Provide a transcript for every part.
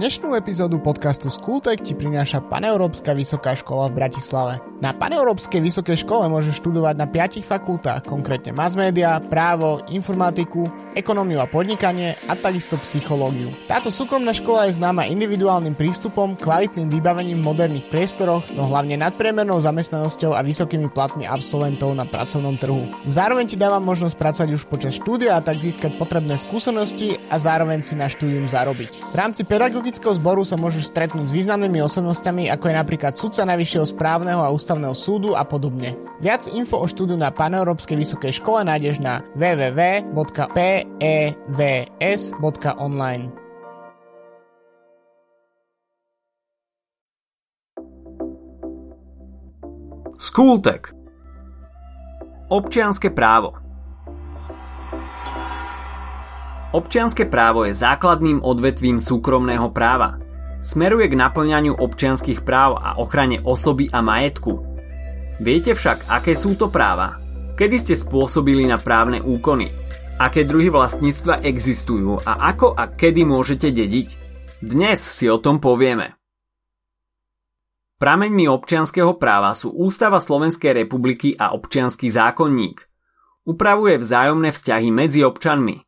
Dnešnú epizódu podcastu Školtech ti prináša Paneurópska vysoká škola v Bratislave. Na Paneurópskej vysokej škole môžeš študovať na 5 fakultách, konkrétne masmédia, právo, informatiku, ekonómiu a podnikanie a takisto psychológiu. Táto súkromná škola je známa individuálnym prístupom, kvalitným vybavením v moderných priestoroch, no hlavne nadpriemernou zamestnanosťou a vysokými platmi absolventov na pracovnom trhu. Zároveň ti dáva možnosť pracovať už počas štúdia a tak získať potrebné skúsenosti a zároveň si na štúdium zarobiť. V rámci pedagogického zboru sa môžeš stretnúť s významnými osobnostiami, ako je napríklad sudca najvyššieho správneho a ústavného súdu a podobne. Viac info o štúdiu na Paneurópskej vysokej škole nájdeš na www.pevs.online. Školtech. Občianske právo. Občianske právo je základným odvetvím súkromného práva. Smeruje k naplňaniu občianskych práv a ochrane osoby a majetku. Viete však, aké sú to práva? Kedy ste spôsobili na právne úkony? Aké druhy vlastníctva existujú a ako a kedy môžete dediť? Dnes si o tom povieme. Prameňmi občianskeho práva sú Ústava Slovenskej republiky a Občiansky zákonník. Upravuje vzájomné vzťahy medzi občanmi.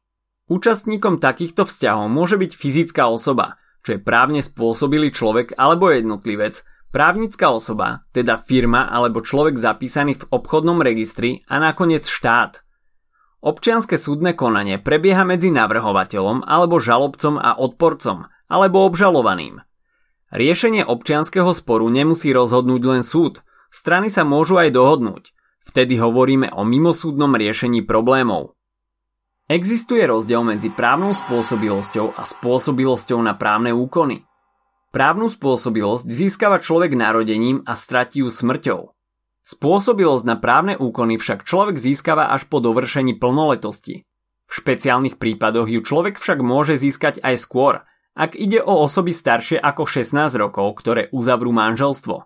Účastníkom takýchto vzťahov môže byť fyzická osoba, čo je právne spôsobilý človek alebo jednotlivec, právnická osoba, teda firma alebo človek zapísaný v obchodnom registri a nakoniec štát. Občianske súdne konanie prebieha medzi navrhovateľom alebo žalobcom a odporcom alebo obžalovaným. Riešenie občianskeho sporu nemusí rozhodnúť len súd, strany sa môžu aj dohodnúť, vtedy hovoríme o mimosúdnom riešení problémov. Existuje rozdiel medzi právnou spôsobilosťou a spôsobilosťou na právne úkony. Právnu spôsobilosť získava človek narodením a stratí ju smrťou. Spôsobilosť na právne úkony však človek získava až po dovršení plnoletosti. V špeciálnych prípadoch ju človek však môže získať aj skôr, ak ide o osoby staršie ako 16 rokov, ktoré uzavrú manželstvo.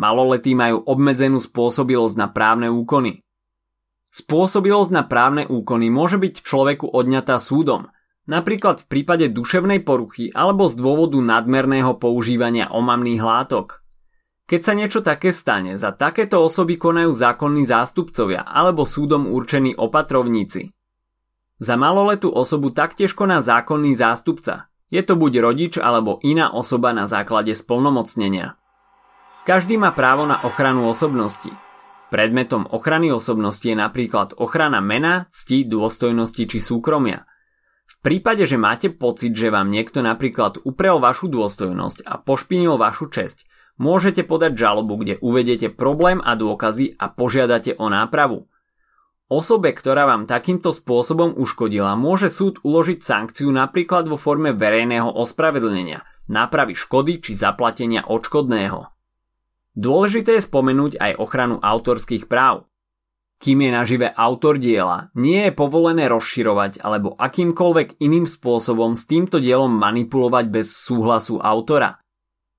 Maloletí majú obmedzenú spôsobilosť na právne úkony. Spôsobilosť na právne úkony môže byť človeku odňatá súdom, napríklad v prípade duševnej poruchy alebo z dôvodu nadmerného používania omamných látok. Keď sa niečo také stane, za takéto osoby konajú zákonní zástupcovia alebo súdom určení opatrovníci. Za maloletú osobu taktiež koná zákonný zástupca, je to buď rodič alebo iná osoba na základe splnomocnenia. Každý má právo na ochranu osobnosti. Predmetom ochrany osobnosti je napríklad ochrana mena, cti, dôstojnosti či súkromia. V prípade, že máte pocit, že vám niekto napríklad uprel vašu dôstojnosť a pošpinil vašu česť, môžete podať žalobu, kde uvedete problém a dôkazy a požiadate o nápravu. Osobe, ktorá vám takýmto spôsobom uškodila, môže súd uložiť sankciu napríklad vo forme verejného ospravedlnenia, nápravy škody či zaplatenia odškodného. Dôležité je spomenúť aj ochranu autorských práv. Kým je nažive autor diela, nie je povolené rozširovať alebo akýmkoľvek iným spôsobom s týmto dielom manipulovať bez súhlasu autora.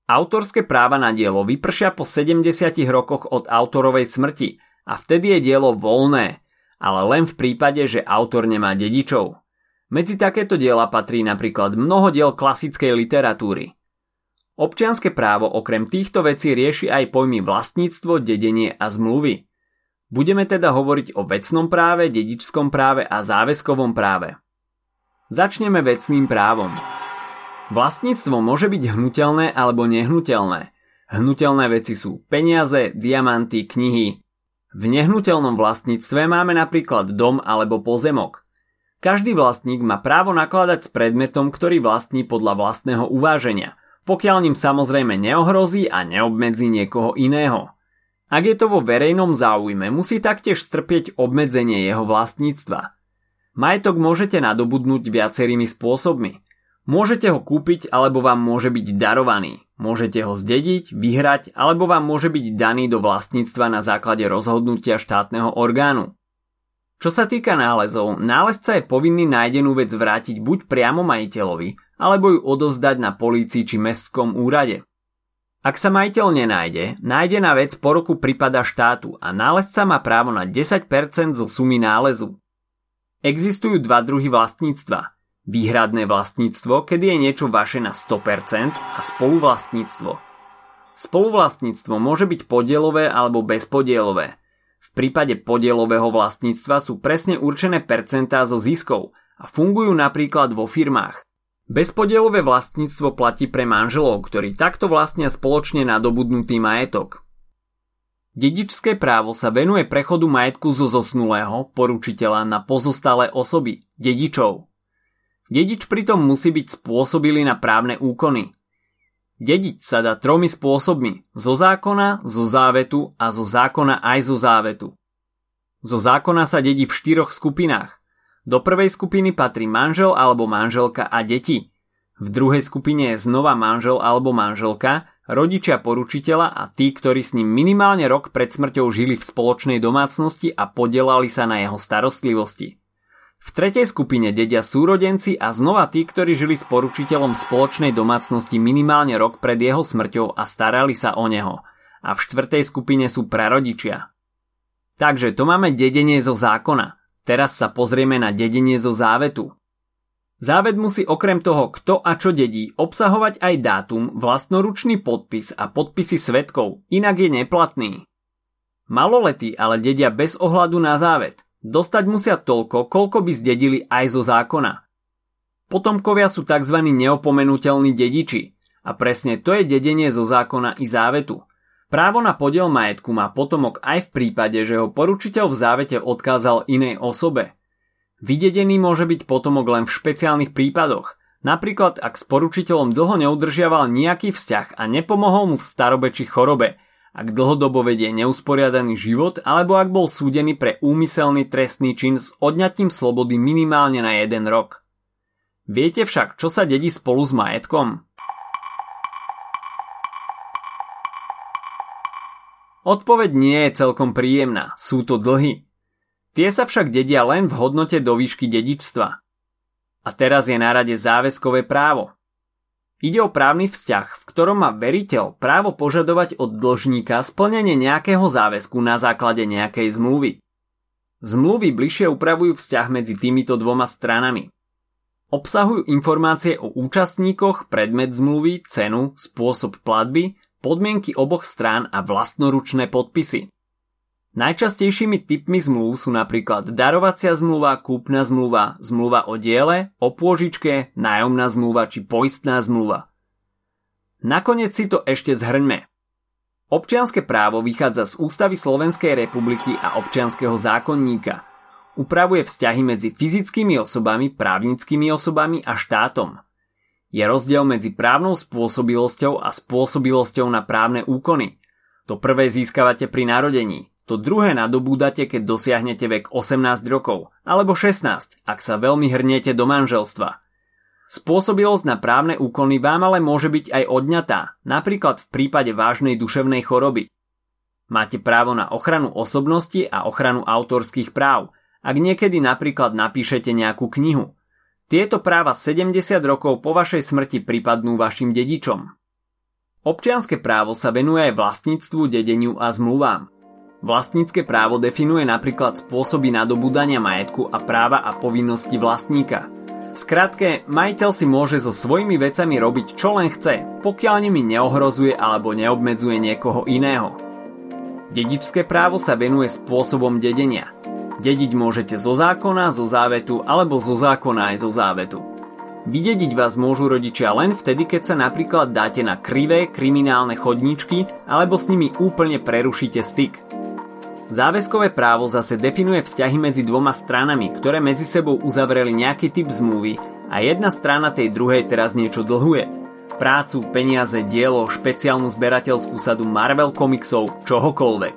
Autorské práva na dielo vypršia po 70 rokoch od autorovej smrti a vtedy je dielo voľné, ale len v prípade, že autor nemá dedičov. Medzi takéto diela patrí napríklad mnoho diel klasickej literatúry. Občianske právo okrem týchto vecí rieši aj pojmy vlastníctvo, dedenie a zmluvy. Budeme teda hovoriť o vecnom práve, dedičskom práve a záväzkovom práve. Začneme vecným právom. Vlastníctvo môže byť hnuteľné alebo nehnuteľné. Hnuteľné veci sú peniaze, diamanty, knihy. V nehnuteľnom vlastníctve máme napríklad dom alebo pozemok. Každý vlastník má právo nakladať s predmetom, ktorý vlastní podľa vlastného uváženia, pokiaľ ním samozrejme neohrozí a neobmedzí niekoho iného. Ak je to vo verejnom záujme, musí taktiež strpieť obmedzenie jeho vlastníctva. Majetok môžete nadobudnúť viacerými spôsobmi. Môžete ho kúpiť, alebo vám môže byť darovaný. Môžete ho zdediť, vyhrať, alebo vám môže byť daný do vlastníctva na základe rozhodnutia štátneho orgánu. Čo sa týka nálezov, nálezca je povinný nájdenú vec vrátiť buď priamo majiteľovi, alebo ju odovzdať na polícii či mestskom úrade. Ak sa majiteľ nenájde, nájdená vec po roku pripada štátu a nálezca má právo na 10% zo sumy nálezu. Existujú dva druhy vlastníctva. Výhradné vlastníctvo, kedy je niečo vaše na 100%, a spoluvlastníctvo. Spoluvlastníctvo môže byť podielové alebo bezpodielové. V prípade podielového vlastníctva sú presne určené percentá zo ziskov a fungujú napríklad vo firmách. Bezpodielové vlastníctvo platí pre manželov, ktorí takto vlastnia spoločne nadobudnutý majetok. Dedičské právo sa venuje prechodu majetku zo zosnulého poručiteľa na pozostalé osoby, dedičov. Dedič pritom musí byť spôsobilý na právne úkony. Dedič sa dá tromi spôsobmi: zo zákona, zo závetu a zo zákona aj zo závetu. Zo zákona sa dedí v štyroch skupinách. Do prvej skupiny patrí manžel alebo manželka a deti. V druhej skupine je znova manžel alebo manželka, rodičia poručiteľa a tí, ktorí s ním minimálne rok pred smrťou žili v spoločnej domácnosti a podielali sa na jeho starostlivosti. V tretej skupine dedia súrodenci a znova tí, ktorí žili s poručiteľom spoločnej domácnosti minimálne rok pred jeho smrťou a starali sa o neho. A v štvrtej skupine sú prarodičia. Takže to máme dedenie zo zákona. Teraz sa pozrieme na dedenie zo závetu. Závet musí okrem toho, kto a čo dedí, obsahovať aj dátum, vlastnoručný podpis a podpisy svedkov, inak je neplatný. Maloletí ale dedia bez ohľadu na závet. Dostať musia toľko, koľko by zdedili aj zo zákona. Potomkovia sú tzv. Neopomenuteľní dediči a presne to je dedenie zo zákona i závetu. Právo na podiel majetku má potomok aj v prípade, že ho poručiteľ v závete odkázal inej osobe. Vydedený môže byť potomok len v špeciálnych prípadoch, napríklad ak s poručiteľom dlho neudržiaval nejaký vzťah a nepomohol mu v starobe či chorobe, ak dlhodobo vedie neusporiadaný život alebo ak bol súdený pre úmyselný trestný čin s odňatím slobody minimálne na 1 rok. Viete však, čo sa dedí spolu s majetkom? Odpoveď nie je celkom príjemná, sú to dlhy. Tie sa však dedia len v hodnote do výšky dedičstva. A teraz je na rade záväzkové právo. Ide o právny vzťah, v ktorom má veriteľ právo požadovať od dlžníka splnenie nejakého záväzku na základe nejakej zmluvy. Zmluvy bližšie upravujú vzťah medzi týmito dvoma stranami. Obsahujú informácie o účastníkoch, predmet zmluvy, cenu, spôsob platby, podmienky oboch strán a vlastnoručné podpisy. Najčastejšími typmi zmluv sú napríklad darovacia zmluva, kúpna zmluva, zmluva o diele, o pôžičke, nájomná zmluva či poistná zmluva. Nakoniec si to ešte zhrňme. Občianske právo vychádza z Ústavy Slovenskej republiky a občianskeho zákonníka. Upravuje vzťahy medzi fyzickými osobami, právnickými osobami a štátom. Je rozdiel medzi právnou spôsobilosťou a spôsobilosťou na právne úkony. To prvé získavate pri narodení. To druhé nadobúdate, keď dosiahnete vek 18 rokov, alebo 16, ak sa veľmi hrniete do manželstva. Spôsobilosť na právne úkony vám ale môže byť aj odňatá, napríklad v prípade vážnej duševnej choroby. Máte právo na ochranu osobnosti a ochranu autorských práv, ak niekedy napríklad napíšete nejakú knihu. Tieto práva 70 rokov po vašej smrti pripadnú vašim dedičom. Občianske právo sa venuje aj vlastníctvu, dedeniu a zmluvám. Vlastnícke právo definuje napríklad spôsoby nadobúdania majetku a práva a povinnosti vlastníka. V skratke, majiteľ si môže so svojimi vecami robiť čo len chce, pokiaľ nimi neohrozuje alebo neobmedzuje niekoho iného. Dedičské právo sa venuje spôsobom dedenia. Dediť môžete zo zákona, zo závetu alebo zo zákona aj zo závetu. Vydediť vás môžu rodičia len vtedy, keď sa napríklad dáte na krivé kriminálne chodničky alebo s nimi úplne prerušíte styk. Záväzkové právo zase definuje vzťahy medzi dvoma stranami, ktoré medzi sebou uzavreli nejaký typ zmluvy a jedna strana tej druhej teraz niečo dlhuje. Prácu, peniaze, dielo, špeciálnu zberateľskú sadu Marvel komiksov, čohokoľvek.